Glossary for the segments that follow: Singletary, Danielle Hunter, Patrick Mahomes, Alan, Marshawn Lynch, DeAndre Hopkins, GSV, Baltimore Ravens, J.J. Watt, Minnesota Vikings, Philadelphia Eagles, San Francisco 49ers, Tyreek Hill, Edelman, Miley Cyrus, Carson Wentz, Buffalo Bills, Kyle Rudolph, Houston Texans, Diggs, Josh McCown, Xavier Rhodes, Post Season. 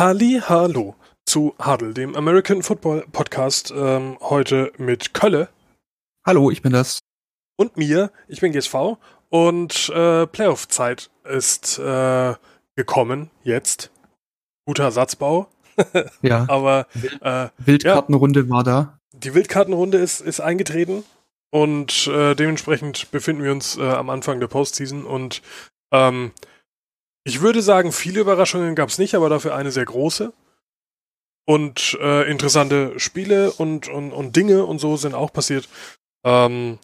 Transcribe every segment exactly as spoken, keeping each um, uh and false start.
Hallihallo zu H A D L, dem American Football Podcast, ähm, heute mit Kölle. Hallo, ich bin das. Und mir, ich bin G S V und äh, Playoff-Zeit ist äh, gekommen jetzt. Guter Satzbau. Ja, aber äh, Wildkartenrunde ja, war da. Die Wildkartenrunde ist, ist eingetreten und äh, dementsprechend befinden wir uns äh, am Anfang der Post Season und ähm, ich würde sagen, viele Überraschungen gab es nicht, aber dafür eine sehr große. Und äh, interessante Spiele und, und, und Dinge und so sind auch passiert. Ähm,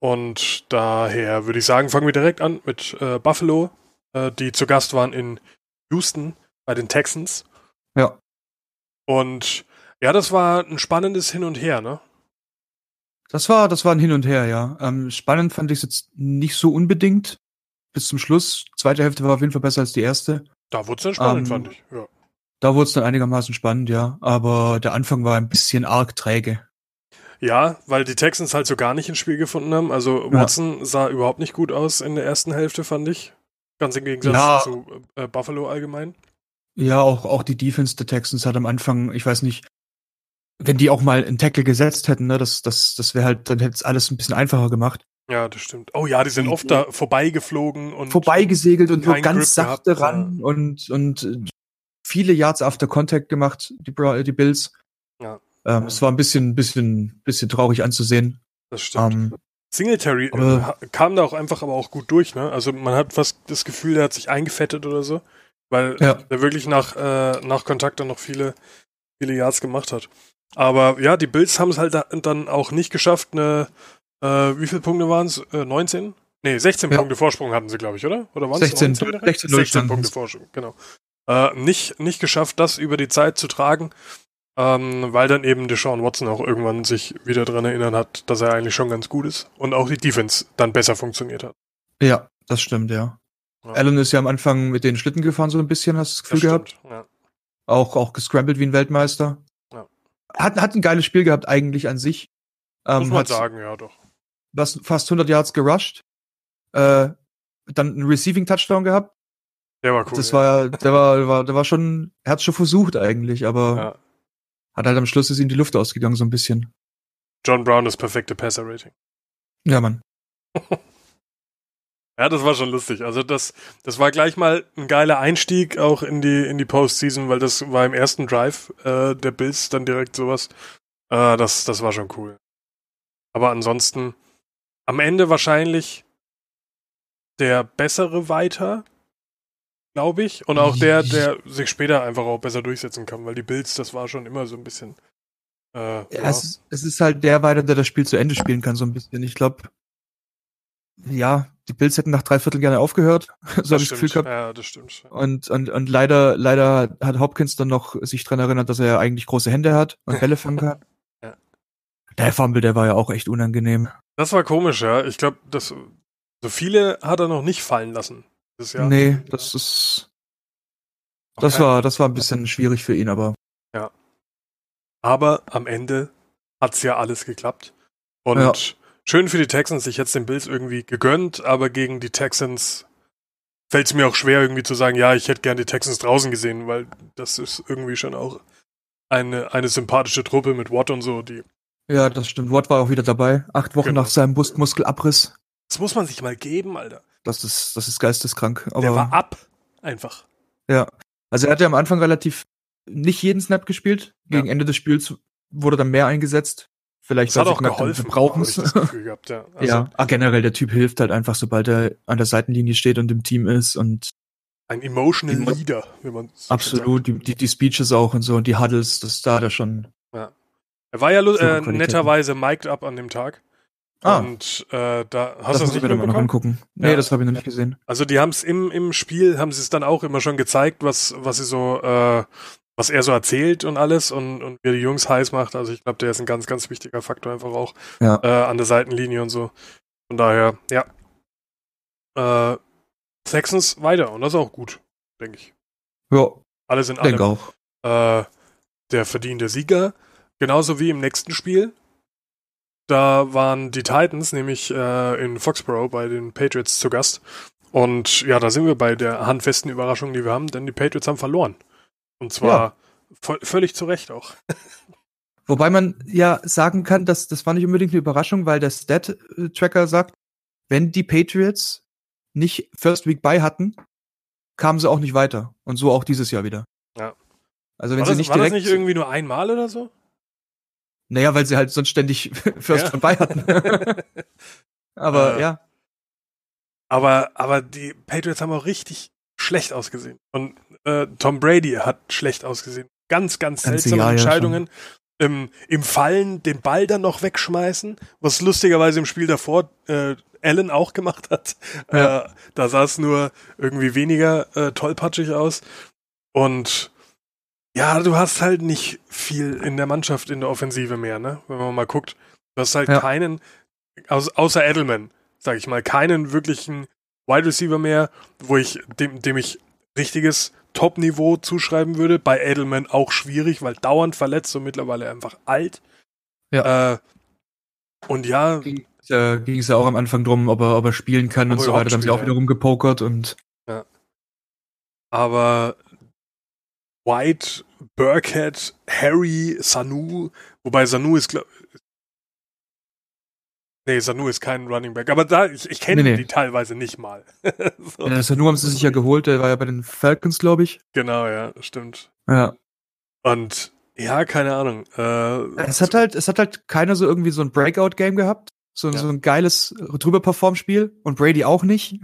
und daher würde ich sagen, fangen wir direkt an mit äh, Buffalo, äh, die zu Gast waren in Houston bei den Texans. Ja. Und ja, das war ein spannendes Hin und Her, ne? Das war, das war ein Hin und Her, ja. Ähm, spannend fand ich es jetzt nicht so unbedingt. Bis zum Schluss. Zweite Hälfte war auf jeden Fall besser als die erste. Da wurde es dann spannend, ähm, fand ich. Ja. Da wurde es dann einigermaßen spannend, ja. Aber der Anfang war ein bisschen arg träge. Ja, weil die Texans halt so gar nicht ins Spiel gefunden haben. Also Watson ja. sah überhaupt nicht gut aus in der ersten Hälfte, fand ich. Ganz im Gegensatz ja. zu äh, Buffalo allgemein. Ja, auch, auch die Defense der Texans hat am Anfang, ich weiß nicht, wenn die auch mal einen Tackle gesetzt hätten, ne, das, das, das wäre halt, dann hätte es alles ein bisschen einfacher gemacht. Ja, das stimmt. Oh ja, die sind oft da vorbeigeflogen und vorbeigesegelt und nur ganz sachte ran und, und viele Yards after Contact gemacht, die, die Bills. Ja. Ähm, es war ein bisschen, bisschen, bisschen traurig anzusehen. Das stimmt. Ähm, Singletary äh, kam da auch einfach aber auch gut durch, ne? Also man hat fast das Gefühl, der hat sich eingefettet oder so, weil ja. er wirklich nach, äh, nach Kontakt dann noch viele, viele Yards gemacht hat. Aber ja, die Bills haben es halt da, dann auch nicht geschafft, eine Äh, wie viele Punkte waren es? Äh, neunzehn? Nee, sechzehn ja. Punkte Vorsprung hatten sie, glaube ich, oder? Oder waren es sechzehn, sechzehn, sechzehn Punkte Vorsprung, genau. Äh, nicht, nicht geschafft, das über die Zeit zu tragen, ähm, weil dann eben Deshaun Watson auch irgendwann sich wieder dran erinnern hat, dass er eigentlich schon ganz gut ist und auch die Defense dann besser funktioniert hat. Ja, das stimmt, ja. ja. Alan ist ja am Anfang mit den Schlitten gefahren, so ein bisschen, hast du das Gefühl das gehabt? Ja. Auch, auch gescrambled wie ein Weltmeister. Ja. Hat, hat ein geiles Spiel gehabt, eigentlich an sich. Ähm, Muss man hat, sagen, ja, doch. Was, fast hundert Yards gerusht, äh, dann einen Receiving-Touchdown gehabt. Der war cool. Das ja. war, der war, war, der war schon, er hat schon versucht eigentlich, aber ja. hat halt am Schluss ist ihm die Luft ausgegangen, so ein bisschen. John Brown das perfekte Passer-Rating. Ja, Mann. Ja, das war schon lustig. Also das, das war gleich mal ein geiler Einstieg auch in die, in die Postseason, weil das war im ersten Drive äh, der Bills dann direkt sowas. Äh, das, das war schon cool. Aber ansonsten am Ende wahrscheinlich der bessere weiter, glaube ich. Und auch der, der sich später einfach auch besser durchsetzen kann, weil die Bills, das war schon immer so ein bisschen. Äh, ja, ja. Es, es ist halt der weiter, der das Spiel zu Ende spielen kann, so ein bisschen. Ich glaube, ja, die Bills hätten nach drei Vierteln gerne aufgehört. So habe ich das Gefühl gehabt. Ja, das stimmt. Und, und, und leider, leider hat Hopkins dann noch sich dran erinnert, dass er ja eigentlich große Hände hat und Bälle fangen kann. Ja. Der Fumble, der war ja auch echt unangenehm. Das war komisch, ja. Ich glaube, das so viele hat er noch nicht fallen lassen dieses Jahr. Nee, das ist das okay. war das war ein bisschen schwierig für ihn, aber ja. Aber am Ende hat's ja alles geklappt und ja. schön für die Texans. Ich hätte den Bills irgendwie gegönnt, aber gegen die Texans fällt's mir auch schwer irgendwie zu sagen, ja, ich hätte gern die Texans draußen gesehen, weil das ist irgendwie schon auch eine eine sympathische Truppe mit Watt und so, die ja, das stimmt. Watt war auch wieder dabei. Acht Wochen genau. nach seinem Brustmuskelabriss. Das muss man sich mal geben, Alter. Das ist, das ist geisteskrank. Aber der war ab. Einfach. Ja. Also er hatte am Anfang relativ nicht jeden Snap gespielt. Gegen ja. Ende des Spiels wurde dann mehr eingesetzt. Vielleicht hat auch geholfen. Brauchen es. Ja. Also ja. Ach, generell, der Typ hilft halt einfach, sobald er an der Seitenlinie steht und im Team ist und ein emotional Leader, wenn man so absolut. Die, die, die Speeches auch und so und die Huddles, das da hat er schon. Ja. Er war ja äh, netterweise mic'd up an dem Tag. Ah. Und äh, da hast du das nicht mitbekommen? Noch angucken. Nee, ja. das habe ich noch nicht gesehen. Also die haben es im, im Spiel, haben sie es dann auch immer schon gezeigt, was, was sie so, äh, was er so erzählt und alles und, und wie er die Jungs heiß macht. Also ich glaube, der ist ein ganz, ganz wichtiger Faktor einfach auch ja. äh, an der Seitenlinie und so. Von daher, ja. Äh, Texans weiter und das ist auch gut, denke ich. Ja. Alles in allem. Denk auch. Äh, der verdiente Sieger. Genauso wie im nächsten Spiel. Da waren die Titans nämlich äh, in Foxborough bei den Patriots zu Gast. Und ja, da sind wir bei der handfesten Überraschung, die wir haben, denn die Patriots haben verloren. Und zwar ja. völlig zu Recht auch. Wobei man ja sagen kann, dass das war nicht unbedingt eine Überraschung, weil der Stat-Tracker sagt, wenn die Patriots nicht First Week Bye hatten, kamen sie auch nicht weiter. Und so auch dieses Jahr wieder. Ja. Also wenn war sie das, nicht war direkt. War das nicht irgendwie nur einmal oder so? Naja, weil sie halt sonst ständig First Week Bye hatten. aber äh, ja. Aber, aber die Patriots haben auch richtig schlecht ausgesehen. Und äh, Tom Brady hat schlecht ausgesehen. Ganz, ganz seltsame Jahr, Entscheidungen. Ja, Im, im Fallen den Ball dann noch wegschmeißen, was lustigerweise im Spiel davor äh, Alan auch gemacht hat. Ja. Äh, da sah es nur irgendwie weniger äh, tollpatschig aus. Und ja, du hast halt nicht viel in der Mannschaft in der Offensive mehr, ne? Wenn man mal guckt. Du hast halt ja. keinen, außer Edelman, sag ich mal, keinen wirklichen Wide Receiver mehr, wo ich, dem, dem ich richtiges Top-Niveau zuschreiben würde. Bei Edelman auch schwierig, weil dauernd verletzt und mittlerweile einfach alt. Ja. Äh, und ja. Ging es äh, ja auch am Anfang drum, ob er, ob er spielen kann und so weiter. Da haben sie auch wieder rumgepokert und. Ja. Aber White, Burkhead, Harry, Sanu, wobei Sanu ist, glaube ich. Nee, Sanu ist kein Running Back, aber da ich, ich kenne nee, nee. die teilweise nicht mal. so. ja, Sanu haben sie sich ja geholt, der war ja bei den Falcons, glaube ich. Genau, ja, stimmt. Ja. Und ja, keine Ahnung. Äh, es hat halt, es hat halt keiner so irgendwie so ein Breakout-Game gehabt, so, ja. so ein geiles Drüber-Perform-Spiel und Brady auch nicht.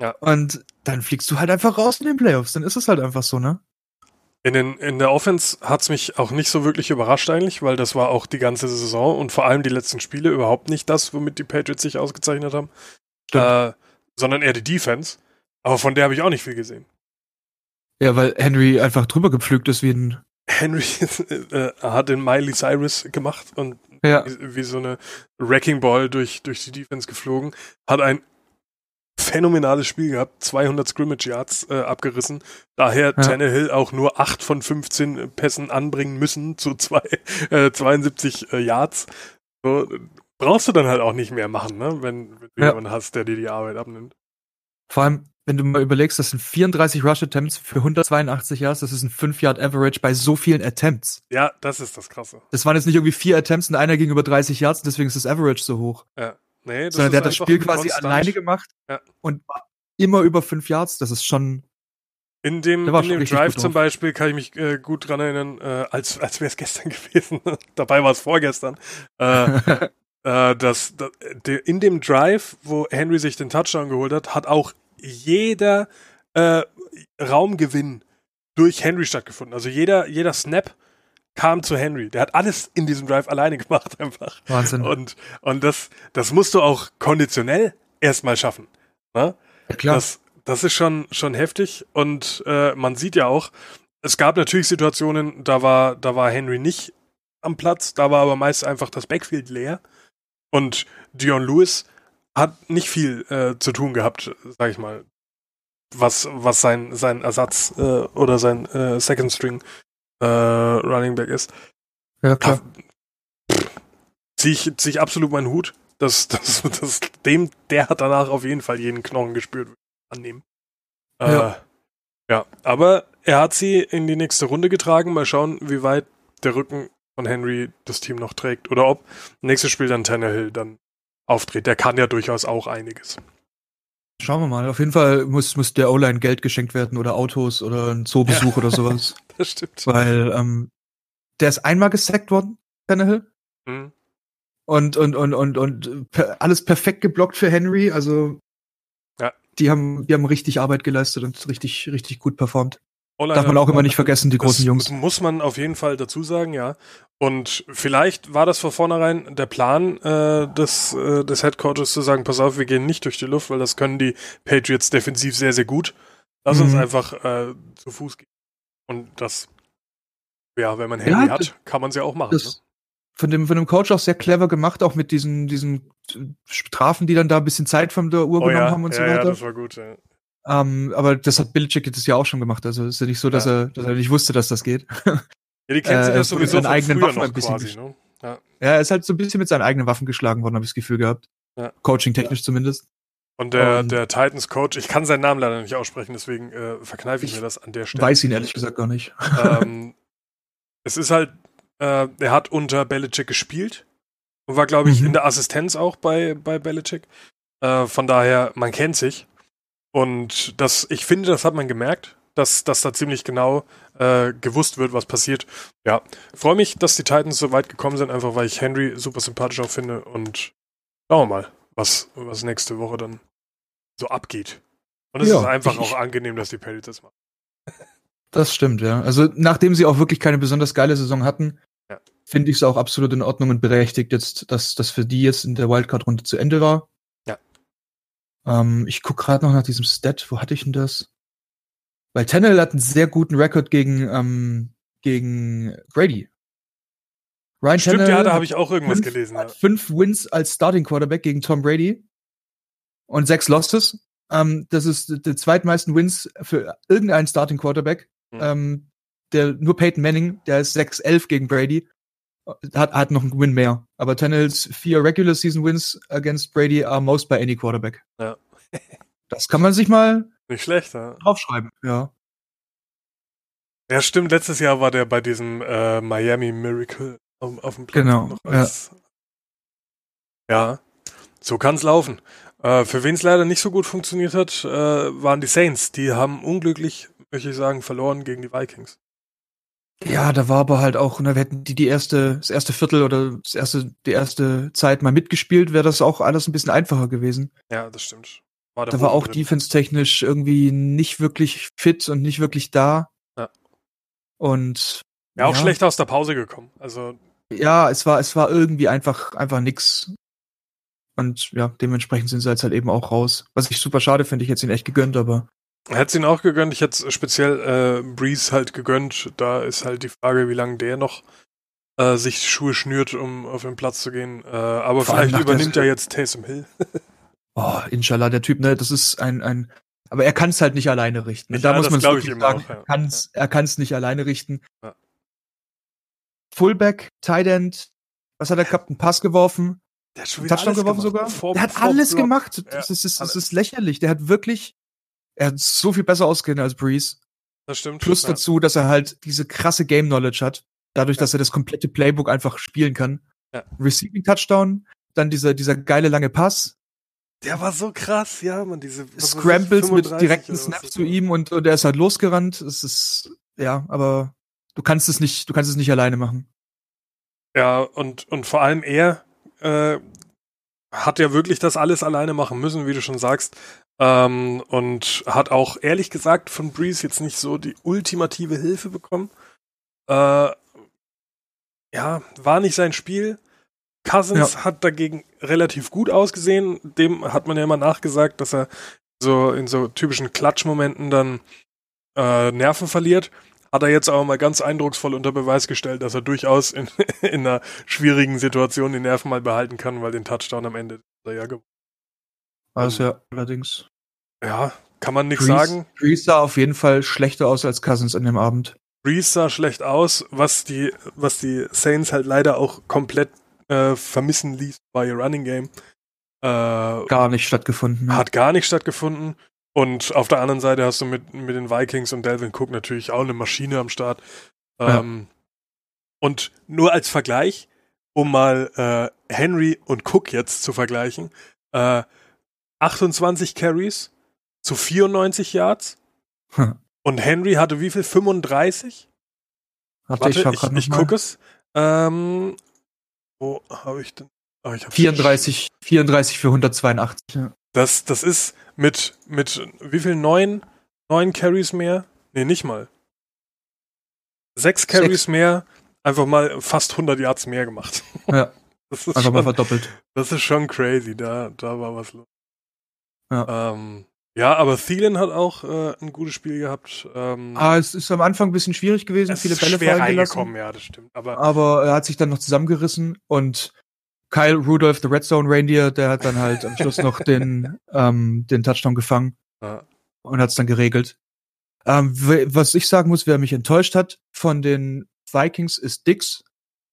Ja. Und dann fliegst du halt einfach raus in den Playoffs, dann ist es halt einfach so, ne? In, den, in der Offense hat's mich auch nicht so wirklich überrascht eigentlich, weil das war auch die ganze Saison und vor allem die letzten Spiele überhaupt nicht das, womit die Patriots sich ausgezeichnet haben, äh, sondern eher die Defense. Aber von der habe ich auch nicht viel gesehen. Ja, weil Henry einfach drüber gepflügt ist wie ein... Henry äh, hat den Miley Cyrus gemacht und ja. wie, wie so eine Wrecking Ball durch, durch die Defense geflogen, hat ein phänomenales Spiel gehabt, zweihundert Scrimmage Yards äh, abgerissen, daher ja. Tannehill auch nur acht von fünfzehn Pässen anbringen müssen zu zwei, äh, zweiundsiebzig äh, Yards. So, brauchst du dann halt auch nicht mehr machen, ne? wenn, wenn du ja. jemanden hast, der dir die Arbeit abnimmt. Vor allem, wenn du mal überlegst, das sind vierunddreißig Rush Attempts für hundertzweiundachtzig Yards, das ist ein fünf Yard Average bei so vielen Attempts. Ja, das ist das Krasse. Das waren jetzt nicht irgendwie vier Attempts und einer ging über dreißig Yards, deswegen ist das Average so hoch. Ja. Nee, das Sondern der hat das Spiel quasi konstant. alleine gemacht ja. und war immer über fünf Yards. Das ist schon. In dem, in schon dem Drive zum Beispiel kann ich mich äh, gut dran erinnern, äh, als, als wäre es gestern gewesen. Dabei war es vorgestern. Äh, äh, das, das, de, in dem Drive, wo Henry sich den Touchdown geholt hat, hat auch jeder äh, Raumgewinn durch Henry stattgefunden. Also jeder, jeder Snap kam zu Henry. Der hat alles in diesem Drive alleine gemacht einfach. Wahnsinn. Und, und das, das musst du auch konditionell erstmal schaffen. Ne? Ja, klar. Das, das ist schon, schon heftig und äh, man sieht ja auch, es gab natürlich Situationen, da war, da war Henry nicht am Platz, da war aber meist einfach das Backfield leer und Dion Lewis hat nicht viel äh, zu tun gehabt, sag ich mal, was, was sein, sein Ersatz äh, oder sein äh, Second String Uh, Running Back ist. Ja, klar. Zieh ich, zieh ich absolut meinen Hut. Das, das, das, dem, der hat danach auf jeden Fall jeden Knochen gespürt, würde ich annehmen. Ja. Uh, ja, aber er hat sie in die nächste Runde getragen. Mal schauen, wie weit der Rücken von Henry das Team noch trägt. Oder ob nächstes Spiel dann Tannehill dann auftritt. Der kann ja durchaus auch einiges. Schauen wir mal. Auf jeden Fall muss, muss der O-Line Geld geschenkt werden oder Autos oder ein Zoobesuch ja. oder sowas. Das stimmt. Weil ähm, der ist einmal gesackt worden, Tannehill. Mhm. Und, und, und, und, und per, alles perfekt geblockt für Henry. Also ja. die haben, die haben richtig Arbeit geleistet und richtig, richtig gut performt. O-Line darf man auch immer nicht vergessen, die großen Jungs. Das muss man auf jeden Fall dazu sagen, ja. Und vielleicht war das von vornherein der Plan äh, des, äh, des Headcoaches zu sagen, pass auf, wir gehen nicht durch die Luft, weil das können die Patriots defensiv sehr, sehr gut. Lass mhm. uns einfach äh, zu Fuß gehen. Und das, ja, wenn man Handy ja, hat, kann man es ja auch machen. Das ne? von, dem, von dem Coach auch sehr clever gemacht, auch mit diesen, diesen Strafen, die dann da ein bisschen Zeit von der Uhr oh, genommen ja, haben und ja, so weiter. Ja, das war gut, ja. Um, aber das hat Belichick das ja auch schon gemacht. Also ist ja nicht so, dass, ja. er, dass er nicht wusste, dass das geht. Ja, die kennen sich äh, das sowieso von eigenen Waffen ein bisschen quasi, ne? Ja. ja, er ist halt so ein bisschen mit seinen eigenen Waffen geschlagen worden, habe ich das Gefühl gehabt. Ja. Coaching-technisch ja. zumindest. Und der, um, der Titans-Coach, ich kann seinen Namen leider nicht aussprechen, deswegen äh, verkneife ich, ich mir das an der Stelle. Ich weiß ihn ehrlich gesagt gar nicht. ähm, es ist halt, äh, er hat unter Belichick gespielt und war, glaube ich, mhm. in der Assistenz auch bei, bei Belichick. Äh, von daher, man kennt sich. Und das, ich finde, das hat man gemerkt, dass, dass da ziemlich genau äh, gewusst wird, was passiert. Ja, freue mich, dass die Titans so weit gekommen sind, einfach weil ich Henry super sympathisch auch finde. Und schauen wir mal, was, was nächste Woche dann so abgeht. Und es ja, ist einfach ich, auch angenehm, dass die Patriots das machen. Das stimmt, ja. Also nachdem sie auch wirklich keine besonders geile Saison hatten, ja. finde ich es auch absolut in Ordnung und berechtigt jetzt, dass das für die jetzt in der Wildcard-Runde zu Ende war. Um, ich gucke gerade noch nach diesem Stat. Wo hatte ich denn das? Weil Tannehill hat einen sehr guten Rekord gegen, ähm, gegen Brady. Ryan Stimmt, Tannehill ja, da habe ich auch irgendwas fünf, gelesen. Hat ja. fünf Wins als Starting Quarterback gegen Tom Brady und sechs Losses. Um, das ist die zweitmeisten Wins für irgendeinen Starting Quarterback. Mhm. Um, der, nur Peyton Manning, der ist sechs elf gegen Brady. Hat, hat noch einen Win mehr. Aber Tannehills vier Regular Season Wins against Brady are most by any quarterback. Ja. Das kann man sich mal nicht schlecht, ja. draufschreiben. Ja. Ja, stimmt. Letztes Jahr war der bei diesem äh, Miami Miracle auf, auf dem Platz. Genau. Noch als, ja. ja. So kann's laufen. Äh, für wen es leider nicht so gut funktioniert hat, äh, waren die Saints. Die haben unglücklich, möchte ich sagen, verloren gegen die Vikings. Ja, da war aber halt auch, ne, wir hätten die, die erste, das erste Viertel oder das erste, die erste Zeit mal mitgespielt, wäre das auch alles ein bisschen einfacher gewesen. Ja, das stimmt. War da, da war auch drin. Defense-technisch irgendwie nicht wirklich fit und nicht wirklich da. Ja. Und. Ja, auch ja. schlecht aus der Pause gekommen. Also. Ja, es war, es war irgendwie einfach, einfach nix. Und ja, dementsprechend sind sie jetzt halt eben auch raus. Was ich super schade finde, ich hätte es ihnen echt gegönnt, aber. Hätte ihn auch gegönnt. Ich hätte speziell äh, Brees halt gegönnt. Da ist halt die Frage, wie lange der noch äh, sich die Schuhe schnürt, um auf den Platz zu gehen. Äh, aber Vor vielleicht übernimmt er jetzt Taysom Hill. Oh, inshallah, der Typ, ne, das ist ein... ein aber er kann es halt nicht alleine richten. Ich da ja, muss man wirklich sagen, auch, ja. kann's, er kann es nicht alleine richten. Ja. Fullback, Tight End, was hat er gehabt? Einen Pass geworfen? Der hat schon wieder Touchdown geworfen gemacht. sogar? Vor, der hat alles Block. gemacht. Ja, das, ist, das, das ist lächerlich. Der hat wirklich... Er hat so viel besser ausgesehen als Brees. Das stimmt. Plus ja. dazu, dass er halt diese krasse Game-Knowledge hat. Dadurch, ja. dass er das komplette Playbook einfach spielen kann. Ja. Receiving-Touchdown, dann dieser, dieser geile lange Pass. Der war so krass, ja, man. Diese Scrambles mit direkten Snaps zu ihm und, und er ist halt losgerannt. Es ist, ja, aber du kannst es nicht, du kannst es nicht alleine machen. Ja, und, und vor allem er äh, hat ja wirklich das alles alleine machen müssen, wie du schon sagst. Ähm, und hat auch, ehrlich gesagt, von Brees jetzt nicht so die ultimative Hilfe bekommen. Äh, ja, war nicht sein Spiel. Cousins ja. hat dagegen relativ gut ausgesehen. Dem hat man ja immer nachgesagt, dass er so in so typischen Klatschmomenten dann äh, Nerven verliert. Hat er jetzt aber mal ganz eindrucksvoll unter Beweis gestellt, dass er durchaus in, in einer schwierigen Situation die Nerven mal behalten kann, weil den Touchdown am Ende der ja gewonnen. Also ja, allerdings. Ja, kann man nichts sagen. Brees sah auf jeden Fall schlechter aus als Cousins an dem Abend. Brees sah schlecht aus, was die, was die Saints halt leider auch komplett äh, vermissen ließ bei ihr Running Game. Äh, gar nicht stattgefunden. Hat gar nicht stattgefunden. Und auf der anderen Seite hast du mit, mit den Vikings und Dalvin Cook natürlich auch eine Maschine am Start. Ähm, ja. Und nur als Vergleich, um mal äh, Henry und Cook jetzt zu vergleichen, äh, achtundzwanzig Carries zu vierundneunzig Yards. Hm. Und Henry hatte wie viel? fünfunddreißig? Hatte Warte, ich ich, ich gucke es. Ähm, wo habe ich denn? Oh, ich vierunddreißig, vierunddreißig für hundertzweiundachtzig. Ja. Das, das ist mit, mit wie viel? Neun, neun Carries mehr? Nee, nicht mal. Sechs Carries Sechs. mehr. Einfach mal fast hundert Yards mehr gemacht. Ja. Das ist einfach mal verdoppelt. Das ist schon crazy. Da, da war was los. Ja. Ähm, ja, aber Thielen hat auch äh, ein gutes Spiel gehabt. Ähm, ah, es ist am Anfang ein bisschen schwierig gewesen, viele Bälle fallen gelassen. Ja, das stimmt. Aber, aber er hat sich dann noch zusammengerissen und Kyle Rudolph, der Red Zone Reindeer, der hat dann halt am Schluss noch den, ähm, den Touchdown gefangen ja. und hat es dann geregelt. Ähm, was ich sagen muss, wer mich enttäuscht hat von den Vikings, ist Diggs.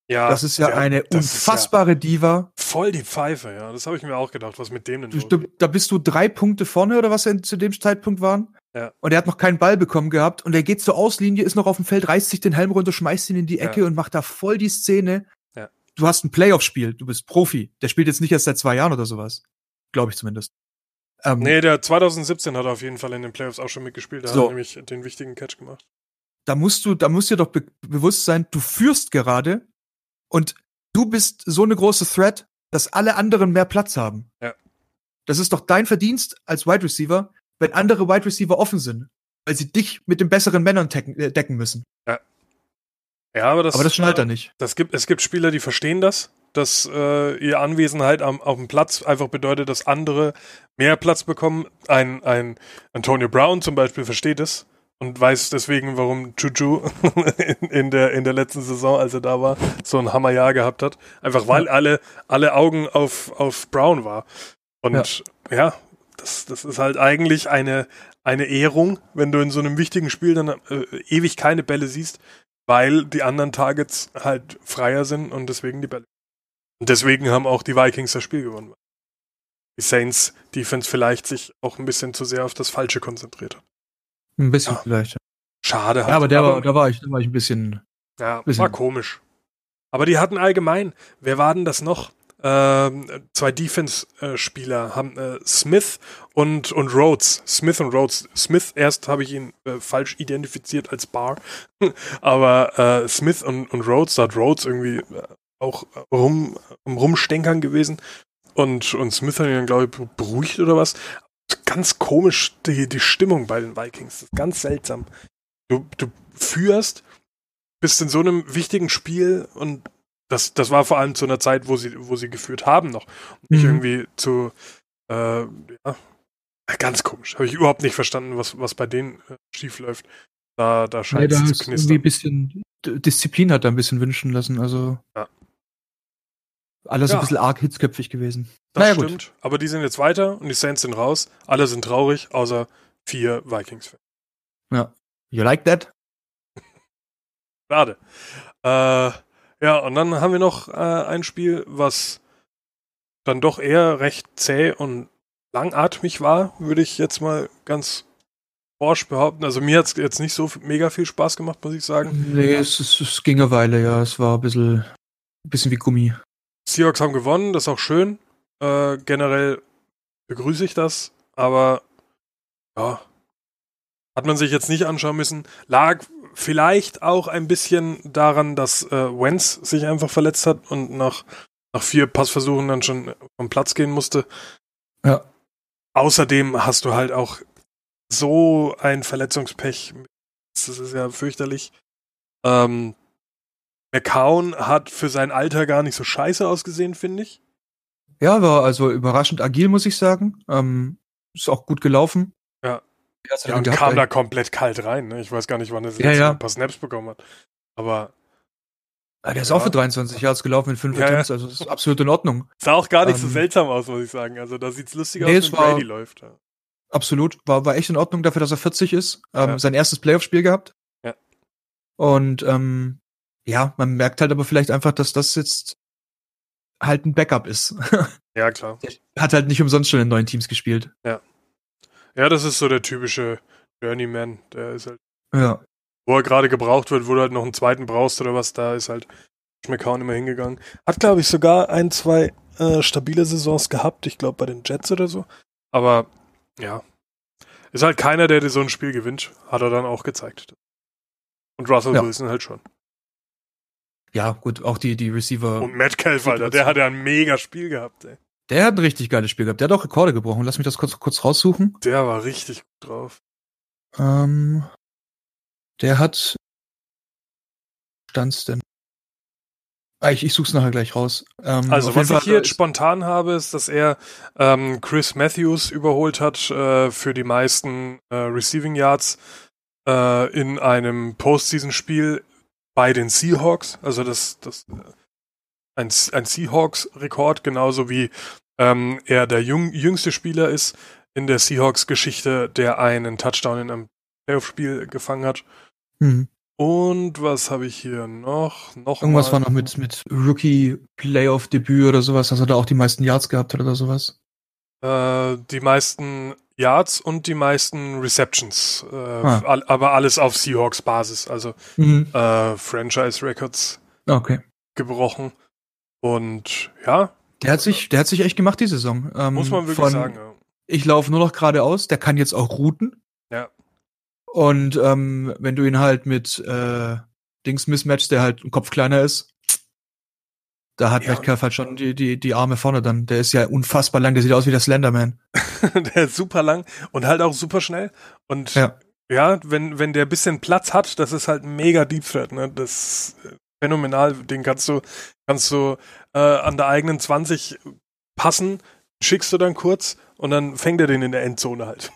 Ja, das ist ja der, eine unfassbare ja Diva. Voll die Pfeife, ja. Das habe ich mir auch gedacht, was mit dem denn los? Da bist du drei Punkte vorne oder was zu dem Zeitpunkt waren. Ja. Und er hat noch keinen Ball bekommen gehabt. Und er geht zur Auslinie, ist noch auf dem Feld, reißt sich den Helm runter, schmeißt ihn in die Ecke ja. und macht da voll die Szene. Ja. Du hast ein Playoff-Spiel, du bist Profi. Der spielt jetzt nicht erst seit zwei Jahren oder sowas. Glaube ich zumindest. Ähm, nee, der zwanzig siebzehn hat er auf jeden Fall in den Playoffs auch schon mitgespielt. Da so. hat er nämlich den wichtigen Catch gemacht. Da musst du, da musst dir doch be- bewusst sein, du führst gerade und du bist so eine große Threat, dass alle anderen mehr Platz haben. Ja. Das ist doch dein Verdienst als Wide Receiver, wenn andere Wide Receiver offen sind, weil sie dich mit den besseren Männern tecken, äh, decken müssen. Ja. Ja, aber das, aber das schnallt er nicht. Das gibt, es gibt Spieler, die verstehen das, dass äh, ihre Anwesenheit am, auf dem Platz einfach bedeutet, dass andere mehr Platz bekommen. Ein, ein Antonio Brown zum Beispiel versteht es. Und weiß deswegen, warum Juju in, in, der, in der letzten Saison, als er da war, so ein Hammerjahr gehabt hat. Einfach weil alle, alle Augen auf, auf Brown war. Und ja, ja das, das ist halt eigentlich eine, eine Ehrung, wenn du in so einem wichtigen Spiel dann äh, ewig keine Bälle siehst, weil die anderen Targets halt freier sind und deswegen die Bälle. Und deswegen haben auch die Vikings das Spiel gewonnen. Die Saints Defense vielleicht sich auch ein bisschen zu sehr auf das Falsche konzentriert hat. Ein bisschen ja. vielleicht. Schade. Halt. Ja, aber, der aber war, da, war ich, da war ich ein bisschen... Ja, bisschen. War komisch. Aber die hatten allgemein, wer war denn das noch? Ähm, zwei Defense-Spieler haben äh, Smith und, und Rhodes. Smith und Rhodes. Smith, erst habe ich ihn äh, falsch identifiziert als Barr. aber äh, Smith und, und Rhodes, da hat Rhodes irgendwie äh, auch rum, rumstenkern gewesen. Und, und Smith hat ihn dann, glaube ich, beruhigt oder was. Ganz komisch die, die Stimmung bei den Vikings. Das ist ganz seltsam. Du, du führst, bist in so einem wichtigen Spiel und das, das war vor allem zu einer Zeit, wo sie, wo sie geführt haben noch. Und nicht mhm. irgendwie zu äh, ja, ganz komisch. Habe ich überhaupt nicht verstanden, was, was bei denen äh, schief läuft. Da, da scheint es zu knistern. Ein bisschen Disziplin hat da ein bisschen wünschen lassen. Also ja. Alles ja. ein bisschen arg hitzköpfig gewesen. Das naja, stimmt, gut. Aber die sind jetzt weiter und die Saints sind raus. Alle sind traurig, außer vier Vikings-Fans. Ja. You like that? Schade. Äh, ja, und dann haben wir noch äh, ein Spiel, was dann doch eher recht zäh und langatmig war, würde ich jetzt mal ganz forsch behaupten. Also mir hat es jetzt nicht so mega viel Spaß gemacht, muss ich sagen. Nee, es, es, es ging eine Weile, ja. Es war ein bisschen, ein bisschen wie Gummi. Seahawks haben gewonnen, das ist auch schön. Äh, generell begrüße ich das, aber ja, hat man sich jetzt nicht anschauen müssen. Lag vielleicht auch ein bisschen daran, dass äh, Wentz sich einfach verletzt hat und nach, nach vier Passversuchen dann schon vom Platz gehen musste. Ja. Außerdem hast du halt auch so ein Verletzungspech. Das ist ja fürchterlich. Ähm, McCown hat für sein Alter gar nicht so scheiße ausgesehen, finde ich. Ja, war also überraschend agil, muss ich sagen. Ähm, ist auch gut gelaufen. Ja, ja und gehabt, kam da komplett kalt rein. Ne? Ich weiß gar nicht, wann er ja, ja. ein paar Snaps bekommen hat. Aber ja, der ist ja. auch für dreiundzwanzig Yards gelaufen in fünf ja, Attempts. Ja. Also ist absolut in Ordnung. Sah auch gar nicht ähm, so seltsam aus, muss ich sagen. Also da sieht's lustig nee, aus, wenn Brady läuft. Ja. Absolut. War, war echt in Ordnung dafür, dass er vierzig ist. Ähm, ja. Sein erstes Playoff-Spiel gehabt. Ja. Und ähm, ja, man merkt halt aber vielleicht einfach, dass das jetzt halt ein Backup ist. Ja, klar. Der hat halt nicht umsonst schon in neuen Teams gespielt. Ja. Ja, das ist so der typische Journeyman. Der ist halt, ja. wo er gerade gebraucht wird, wo du halt noch einen zweiten brauchst oder was, da ist halt McCown immer hingegangen. Hat, glaube ich, sogar ein, zwei äh, stabile Saisons gehabt. Ich glaube, bei den Jets oder so. Aber, ja. Ist halt keiner, der dir so ein Spiel gewinnt. Hat er dann auch gezeigt. Und Russell ja. Wilson halt schon. Ja, gut, auch die, die Receiver. Und Metcalf, Alter, der hat ja ein mega Spiel gehabt, ey. Der hat ein richtig geiles Spiel gehabt. Der hat auch Rekorde gebrochen. Lass mich das kurz, kurz raussuchen. Der war richtig gut drauf. Ähm, der hat. Stand's denn? Ah, ich, ich such's nachher gleich raus. Ähm, also, was ich hier jetzt spontan habe, ist, dass er ähm, Chris Matthews überholt hat äh, für die meisten äh, Receiving Yards äh, in einem Post Season Spiel. Bei den Seahawks, also das, das ein, ein Seahawks-Rekord, genauso wie ähm, er der jung, jüngste Spieler ist in der Seahawks-Geschichte, der einen Touchdown in einem Playoff-Spiel gefangen hat. Mhm. Und was habe ich hier noch? noch Irgendwas mal. war noch mit, mit Rookie-Playoff-Debüt oder sowas, dass er da auch die meisten Yards gehabt hat oder sowas. Äh, die meisten Yards und die meisten Receptions. Äh, ah. all, aber alles auf Seahawks-Basis, also mhm. äh, Franchise-Records okay. gebrochen. Und ja. Der hat sich, der hat sich echt gemacht, die Saison. Ähm, muss man wirklich von, sagen, ja. Ich laufe nur noch geradeaus, der kann jetzt auch routen. Ja. Und ähm, wenn du ihn halt mit äh, Dings mismatchst, der halt ein Kopf kleiner ist, da hat ja. Metcalf halt schon die, die, die Arme vorne dann. Der ist ja unfassbar lang, der sieht aus wie der Slenderman. Der ist super lang und halt auch super schnell. Und ja, ja wenn, wenn der ein bisschen Platz hat, das ist halt mega Deep Threat, ne? Das ist phänomenal. Den kannst du, kannst du äh, an der eigenen zwanzig passen, schickst du dann kurz. Und dann fängt er den in der Endzone halt.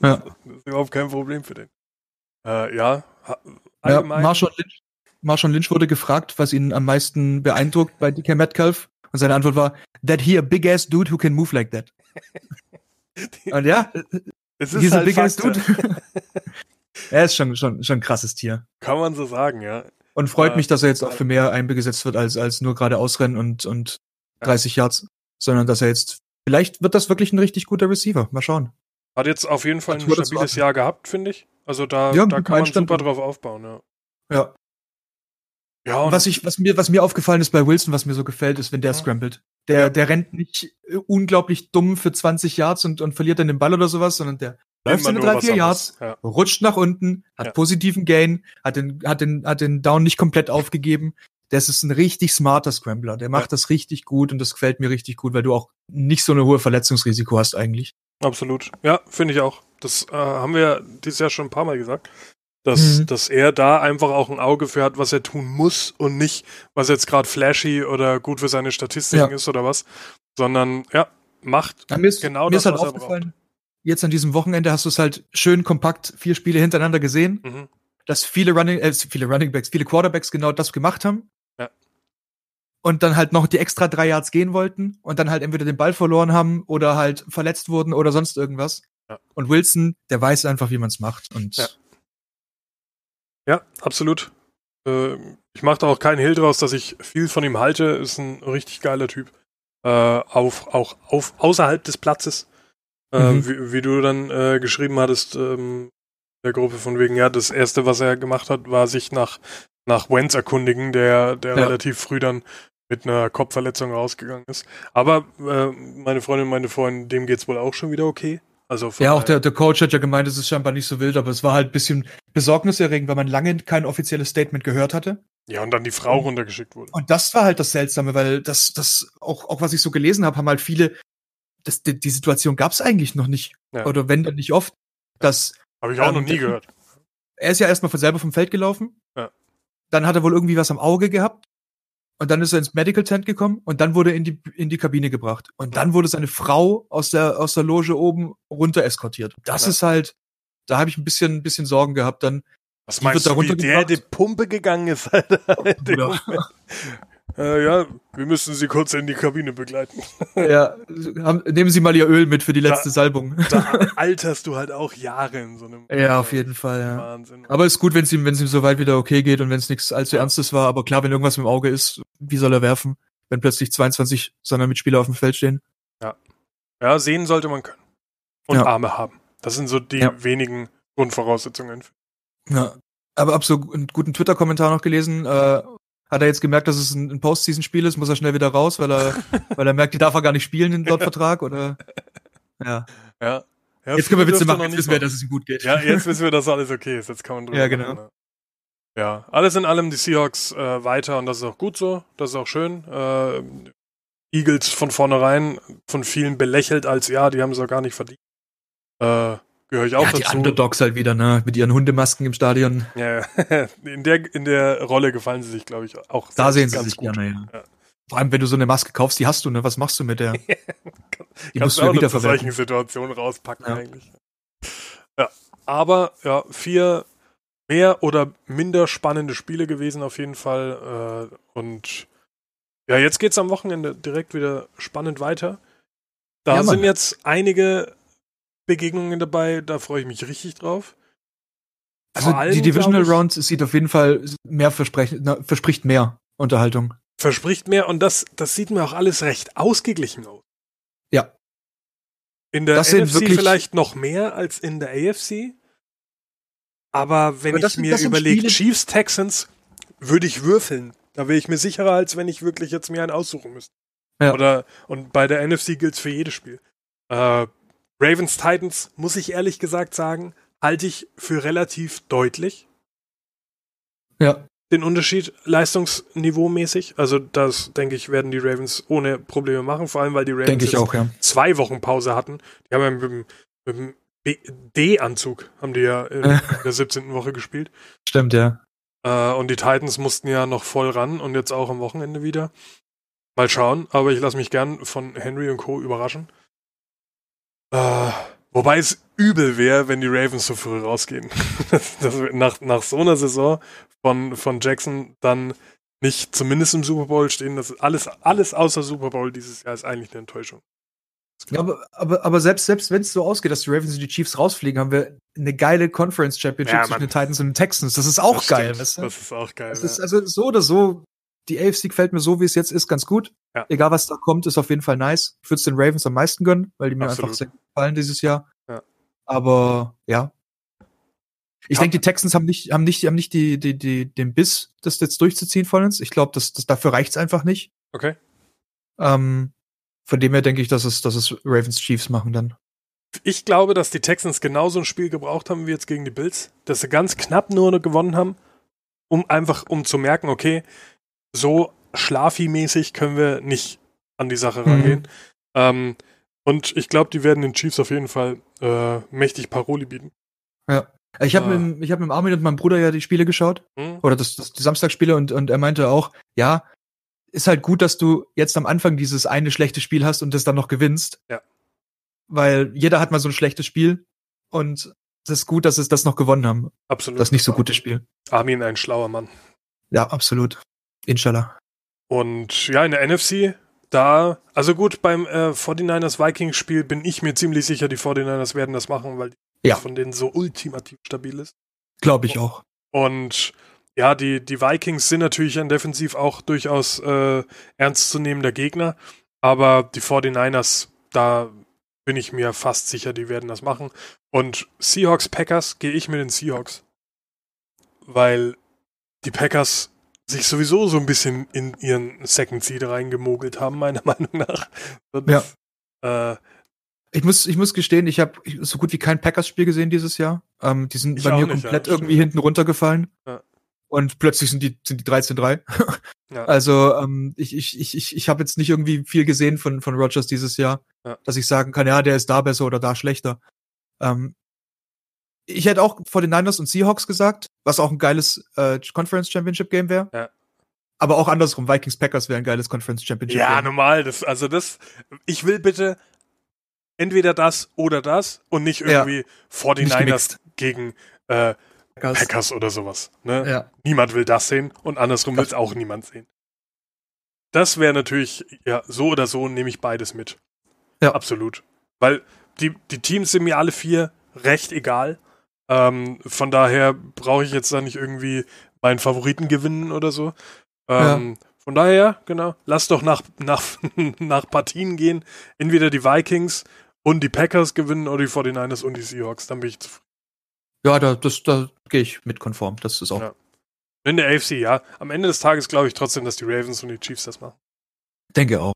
Ja. Das ist überhaupt kein Problem für den. Äh, ja, allgemein. Ja, Marshawn Lynch, Marshawn Lynch wurde gefragt, was ihn am meisten beeindruckt bei D K Metcalf. Und seine Antwort war, that he a big ass dude who can move like that. Die, und ja, es ist halt a big ass dude. Er ist schon, schon, schon ein krasses Tier. Kann man so sagen, ja. Und freut äh, mich, dass er jetzt auch für mehr eingesetzt wird, als, als nur gerade ausrennen und, und dreißig ja. Yards. Sondern dass er jetzt vielleicht wird das wirklich ein richtig guter Receiver. Mal schauen. Hat jetzt auf jeden Fall ein stabiles Jahr gehabt, finde ich. Also da, ja, da kann man super drauf aufbauen, ja. Ja. Ja, und was, ich, was, mir, was mir aufgefallen ist bei Wilson, was mir so gefällt, ist, wenn der ja. scrambled. Der, ja. der rennt nicht unglaublich dumm für zwanzig Yards und, und verliert dann den Ball oder sowas, sondern der läuft seine drei, vier Yards, ja. rutscht nach unten, hat ja. positiven Gain, hat den, hat, den, hat den Down nicht komplett aufgegeben. Das ist ein richtig smarter Scrambler. Der macht ja. das richtig gut und das gefällt mir richtig gut, weil du auch nicht so eine hohe Verletzungsrisiko hast eigentlich. Absolut. Ja, finde ich auch. Das äh, haben wir dieses Jahr schon ein paar Mal gesagt, dass, mhm. dass er da einfach auch ein Auge für hat, was er tun muss und nicht, was jetzt gerade flashy oder gut für seine Statistiken ja. ist oder was, sondern ja, macht ja, mir ist, genau mir das, ist halt was aufgefallen. Er braucht. Jetzt an diesem Wochenende hast du es halt schön kompakt vier Spiele hintereinander gesehen, mhm. dass viele Running, äh, viele Runningbacks, viele Quarterbacks genau das gemacht haben. Und dann halt noch die extra drei Yards gehen wollten und dann halt entweder den Ball verloren haben oder halt verletzt wurden oder sonst irgendwas. Ja. Und Wilson, der weiß einfach, wie man es macht. Und ja. ja, absolut. Äh, ich mache da auch keinen Hehl draus, dass ich viel von ihm halte. Ist ein richtig geiler Typ. Äh, auf, auch auf, außerhalb des Platzes. Äh, mhm. wie, wie du dann äh, geschrieben hattest, ähm, der Gruppe von wegen, ja, das Erste, was er gemacht hat, war sich nach, nach Wentz erkundigen, der, der ja. relativ früh dann mit einer Kopfverletzung rausgegangen ist. Aber äh, meine Freundin, meine Freundin, dem geht's wohl auch schon wieder okay. Also ja, auch der, der Coach hat ja gemeint, es ist scheinbar nicht so wild, aber es war halt ein bisschen besorgniserregend, weil man lange kein offizielles Statement gehört hatte. Ja, und dann die Frau und, runtergeschickt wurde. Und das war halt das Seltsame, weil das, das auch, auch was ich so gelesen habe, haben halt viele, das, die, die Situation gab's eigentlich noch nicht. Ja. Oder wenn, dann nicht oft. Das habe ich auch ähm, noch nie gehört. Er ist ja erstmal von selber vom Feld gelaufen. Ja. Dann hat er wohl irgendwie was am Auge gehabt. Und dann ist er ins Medical Tent gekommen und dann wurde er in die, in die Kabine gebracht. Und dann wurde seine Frau aus der, aus der Loge oben runter eskortiert. Das ja. ist halt, da habe ich ein bisschen, ein bisschen Sorgen gehabt dann. Was die meinst du, wie der die Pumpe gegangen ist, Alter? Ja. Äh, ja, wir müssen Sie kurz in die Kabine begleiten. Ja, haben, nehmen Sie mal Ihr Öl mit für die letzte da, Salbung. Da alterst du halt auch Jahre in so einem... Ja, auf jeden Fall, ja. Wahnsinn. Aber ist gut, wenn es ihm, wenn's ihm soweit wieder okay geht und wenn es nichts allzu Ernstes war. Aber klar, wenn irgendwas im Auge ist, wie soll er werfen, wenn plötzlich zweiundzwanzig seiner Mitspieler auf dem Feld stehen? Ja, ja, sehen sollte man können. Und ja. Arme haben. Das sind so die ja. wenigen Grundvoraussetzungen. Ja, aber hab so einen guten Twitter-Kommentar noch gelesen, äh, hat er jetzt gemerkt, dass es ein Post-Season-Spiel ist, muss er schnell wieder raus, weil er, weil er merkt, die darf er gar nicht spielen in dort Vertrag, oder? Ja. ja. ja jetzt können wir Witze machen, jetzt wissen wir, dass es ihm gut geht. Ja, jetzt wissen wir, dass alles okay ist, jetzt kann man drüber Ja, genau. Machen. Ja, alles in allem die Seahawks äh, weiter und das ist auch gut so, das ist auch schön. Äh, Eagles von vornherein von vielen belächelt als, ja, die haben es auch gar nicht verdient. Äh, Gehöre ich auch ja, dazu. Die Underdogs halt wieder, ne? Mit ihren Hundemasken im Stadion. Ja, in der, in der Rolle gefallen sie sich, glaube ich, auch. Da sehen sie ganz sich gut. gerne, ja. ja. Vor allem, wenn du so eine Maske kaufst, die hast du, ne? Was machst du mit der? Die kannst musst du ja wieder verwenden. Solchen Situationen rauspacken, ja. eigentlich. Ja, aber, ja, vier mehr oder minder spannende Spiele gewesen, auf jeden Fall. Und ja, jetzt geht's am Wochenende direkt wieder spannend weiter. Da ja, sind jetzt einige Begegnungen dabei, da freue ich mich richtig drauf. Also allem, die Divisional ich, Rounds sieht auf jeden Fall mehr versprechen, na, verspricht mehr Unterhaltung. Verspricht mehr und das, das sieht mir auch alles recht ausgeglichen aus. Ja. In der das N F C vielleicht noch mehr als in der A F C. Aber wenn aber ich sind, mir überlege, Chiefs, Texans, würde ich würfeln. Da wäre ich mir sicherer, als wenn ich wirklich jetzt mir einen aussuchen müsste. Ja. Oder, und bei der N F C gilt es für jedes Spiel. Äh, Ravens, Titans, muss ich ehrlich gesagt sagen, halte ich für relativ deutlich. Ja. Den Unterschied leistungsniveaumäßig. Also das, denke ich, werden die Ravens ohne Probleme machen. Vor allem, weil die Ravens auch, ja. zwei Wochen Pause hatten. Die haben ja mit dem, mit dem B D-Anzug haben die ja in der siebzehnten Woche gespielt. Stimmt, ja. Äh, und die Titans mussten ja noch voll ran und jetzt auch am Wochenende wieder. Mal schauen, aber ich lasse mich gern von Henry und Co. überraschen. Äh, wobei es übel wäre, wenn die Ravens so früh rausgehen. das, das, nach, nach so einer Saison von, von Jackson dann nicht zumindest im Super Bowl stehen. Das ist alles, alles außer Super Bowl dieses Jahr ist eigentlich eine Enttäuschung. Ja, aber, aber, aber selbst, selbst wenn es so ausgeht, dass die Ravens und die Chiefs rausfliegen, haben wir eine geile Conference Championship ja, zwischen den Titans und den Texans. Das ist auch das geil. Weißt du? Das ist auch geil. Das ja. ist also so oder so, die A F C gefällt mir so, wie es jetzt ist, ganz gut. Ja. Egal, was da kommt, ist auf jeden Fall nice. Ich würde es den Ravens am meisten gönnen, weil die mir Absolut. einfach sehr gefallen dieses Jahr. Ja. Aber ja. Ich denke, die Texans haben nicht, haben nicht, haben nicht die, die, die, den Biss, das jetzt durchzuziehen von uns. Ich glaube, das, das, dafür reicht es einfach nicht. Okay. Ähm, Von dem her denke ich, dass es, dass es Ravens Chiefs machen dann. Ich glaube, dass die Texans genauso ein Spiel gebraucht haben wie jetzt gegen die Bills, dass sie ganz knapp nur gewonnen haben, um einfach um zu merken, okay, so schlafi-mäßig können wir nicht an die Sache rangehen. Mhm. Ähm, und ich glaube, die werden den Chiefs auf jeden Fall äh, mächtig Paroli bieten. Ja. Ich habe äh. mit, hab mit Armin und meinem Bruder ja die Spiele geschaut, mhm. oder das, das, die Samstagsspiele, und, und er meinte auch, ja, ist halt gut, dass du jetzt am Anfang dieses eine schlechte Spiel hast und das dann noch gewinnst. Ja. Weil jeder hat mal so ein schlechtes Spiel und es ist gut, dass es das noch gewonnen haben. Absolut. Das nicht so gute Spiel. Armin, ein schlauer Mann. Ja, absolut. Inshallah. Und ja, in der N F C, da, also gut, beim äh, forty-niners Vikings Spiel bin ich mir ziemlich sicher, die forty-niners werden das machen, weil ja. das von denen so ultimativ stabil ist. Glaube ich auch. Und ja, die, die Vikings sind natürlich an defensiv auch durchaus äh, ernstzunehmender Gegner, aber die forty-niners, da bin ich mir fast sicher, die werden das machen. Und Seahawks, Packers, gehe ich mit den Seahawks, weil die Packers sich sowieso so ein bisschen in ihren Second Seed reingemogelt haben, meiner Meinung nach. Und, ja. Äh, Ich muss, ich muss gestehen, ich habe so gut wie kein Packers-Spiel gesehen dieses Jahr. Ähm, die sind bei mir nicht, komplett ja, irgendwie hinten runtergefallen. Ja. Und plötzlich sind die, sind die dreizehn drei. Ja. Also, ähm, ich, ich, ich, ich habe jetzt nicht irgendwie viel gesehen von, von Rodgers dieses Jahr, ja. dass ich sagen kann, ja, der ist da besser oder da schlechter. Ähm, ich hätte auch vor den Niners und Seahawks gesagt, was auch ein geiles äh, Conference-Championship-Game wäre. Ja. Aber auch andersrum, Vikings-Packers wäre ein geiles Conference-Championship-Game. Ja, normal. Das, also das, ich will bitte entweder das oder das und nicht irgendwie ja. forty-niners gegen äh, Packers. Packers oder sowas. Ne? Ja. Niemand will das sehen und andersrum will es auch niemand sehen. Das wäre natürlich, ja, so oder so nehme ich beides mit. Ja. Absolut. Weil die, die Teams sind mir alle vier recht egal. Ähm, von daher brauche ich jetzt da nicht irgendwie meinen Favoriten gewinnen oder so. Ähm, ja. Von daher, genau, lass doch nach, nach, nach Partien gehen. Entweder die Vikings und die Packers gewinnen oder die forty-niners und die Seahawks. Dann bin ich zufrieden. Ja, da, das, da gehe ich mit konform. Das ist auch. Ja. In der A F C, ja. Am Ende des Tages glaube ich trotzdem, dass die Ravens und die Chiefs das machen. Denke auch.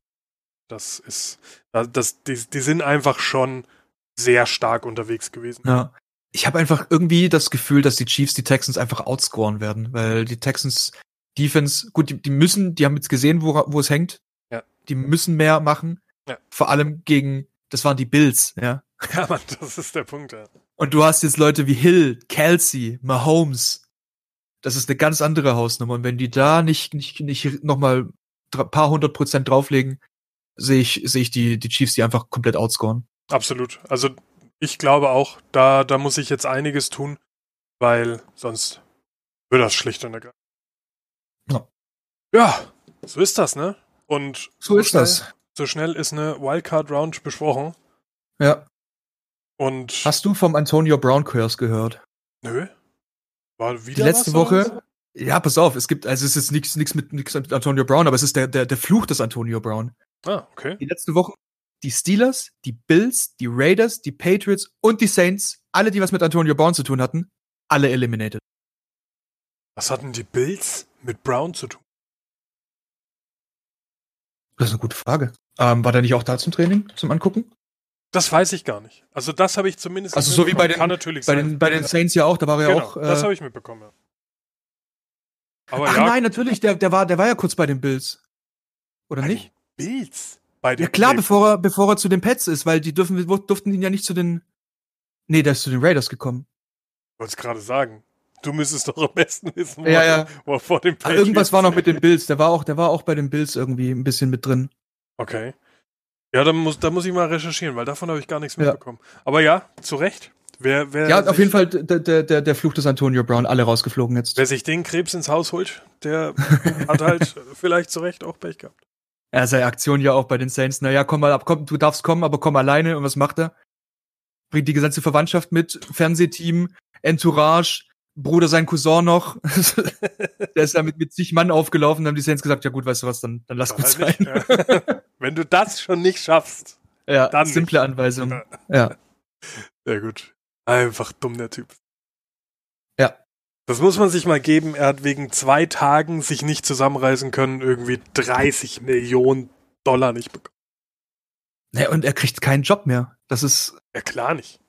Das ist, das, die, die sind einfach schon sehr stark unterwegs gewesen. Ja. Ich habe einfach irgendwie das Gefühl, dass die Chiefs die Texans einfach outscoren werden, weil die Texans Defense, gut, die, die müssen, die haben jetzt gesehen, wo, wo es hängt. Ja. Die müssen mehr machen. Ja. Vor allem gegen, das waren die Bills, ja. Ja, Mann, das ist der Punkt, ja. Und du hast jetzt Leute wie Hill, Kelsey, Mahomes. Das ist eine ganz andere Hausnummer. Und wenn die da nicht, nicht, nicht nochmal ein paar hundert Prozent drauflegen, sehe ich, sehe ich die, die Chiefs, die einfach komplett outscoren. Absolut. Also, ich glaube auch, da, da muss ich jetzt einiges tun, weil sonst wird das schlicht und ergreifend. Ja. Ja, so ist das, ne? Und so, so ist schnell, das. So schnell ist eine Wildcard-Round besprochen. Ja. Und hast du vom Antonio Brown Curse gehört? Nö. War wieder die letzte was Woche. Aus? Ja, pass auf, es gibt, also es ist nichts nichts mit, nichts mit Antonio Brown, aber es ist der, der, der Fluch des Antonio Brown. Ah, okay. Die letzten Wochen, die Steelers, die Bills, die Raiders, die Patriots und die Saints, alle, die was mit Antonio Brown zu tun hatten, alle eliminated. Was hatten die Bills mit Brown zu tun? Das ist eine gute Frage. Ähm, war der nicht auch da zum Training, zum Angucken? Das weiß ich gar nicht. Also das habe ich zumindest also so wie bei den, bei, den, bei den Saints ja auch, da war er genau, ja auch... Äh, das habe ich mitbekommen, ja. Aber Ach ja, nein, natürlich, der, der, war, der war ja kurz bei den Bills. Oder bei nicht? Bills? Bei den ja klar, Bills. Bevor, er, bevor er zu den Pets ist, weil die dürfen, durften ihn ja nicht zu den... Nee, der ist zu den Raiders gekommen. Ich wollte es gerade sagen. Du müsstest doch am besten wissen, ja, ja. wo vor den Pets irgendwas war noch mit den Bills. Der war, auch, der war auch bei den Bills irgendwie ein bisschen mit drin. Okay. Ja, da muss, da muss ich mal recherchieren, weil davon habe ich gar nichts mitbekommen. Ja. Aber ja, zu Recht. Wer, wer ja, auf jeden Fall der, der, der, der Fluch des Antonio Brown, alle rausgeflogen jetzt. Wer sich den Krebs ins Haus holt, der hat halt vielleicht zu Recht auch Pech gehabt. Ja, seine Aktion ja auch bei den Saints. Naja, komm mal ab, komm, du darfst kommen, aber komm alleine. Und was macht er? Bringt die gesamte Verwandtschaft mit, Fernsehteam, Entourage, Bruder, sein Cousin noch. Der ist damit mit zig Mann aufgelaufen. Dann haben die Saints gesagt, ja gut, weißt du was, dann, dann lass gut sein. Nicht, ja. Wenn du das schon nicht schaffst, ja, dann simple nicht. Anweisung. Ja. Sehr gut. Einfach dumm, der Typ. Ja. Das muss man sich mal geben. Er hat wegen zwei Tagen sich nicht zusammenreißen können, irgendwie dreißig Millionen Dollar nicht bekommen. Naja, und er kriegt keinen Job mehr. Das ist... Ja, klar nicht.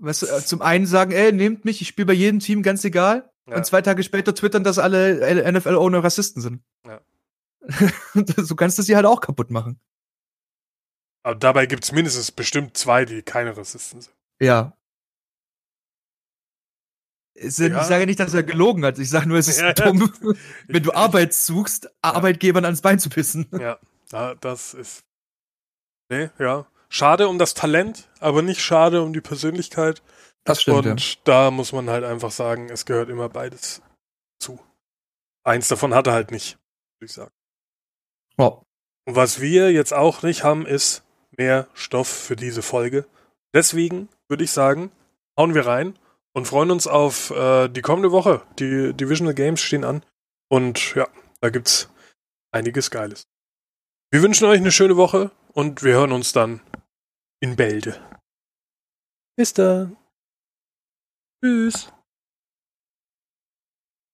Weißt du, zum einen sagen, ey, nehmt mich, ich spiele bei jedem Team, ganz egal. Ja. Und zwei Tage später twittern, dass alle N F L-Owner Rassisten sind. Ja. So kannst du sie halt auch kaputt machen. Aber dabei gibt es mindestens bestimmt zwei, die keine Rassisten sind. Ja. Ich ja. sage nicht, dass er gelogen hat. Ich sage nur, es ist ja, dumm, ja. wenn du Arbeit suchst, ja. Arbeitgebern ans Bein zu pissen. Ja, ja das ist... Nee, ja. Schade um das Talent, aber nicht schade um die Persönlichkeit. Das stimmt. Und ja. da muss man halt einfach sagen, es gehört immer beides zu. Eins davon hat er halt nicht, würde ich sagen. Wow. Und was wir jetzt auch nicht haben, ist mehr Stoff für diese Folge. Deswegen würde ich sagen, hauen wir rein und freuen uns auf äh, die kommende Woche. Die Divisional Games stehen an und ja, da gibt's einiges Geiles. Wir wünschen euch eine schöne Woche und wir hören uns dann in Bälde. Bis dann. Tschüss.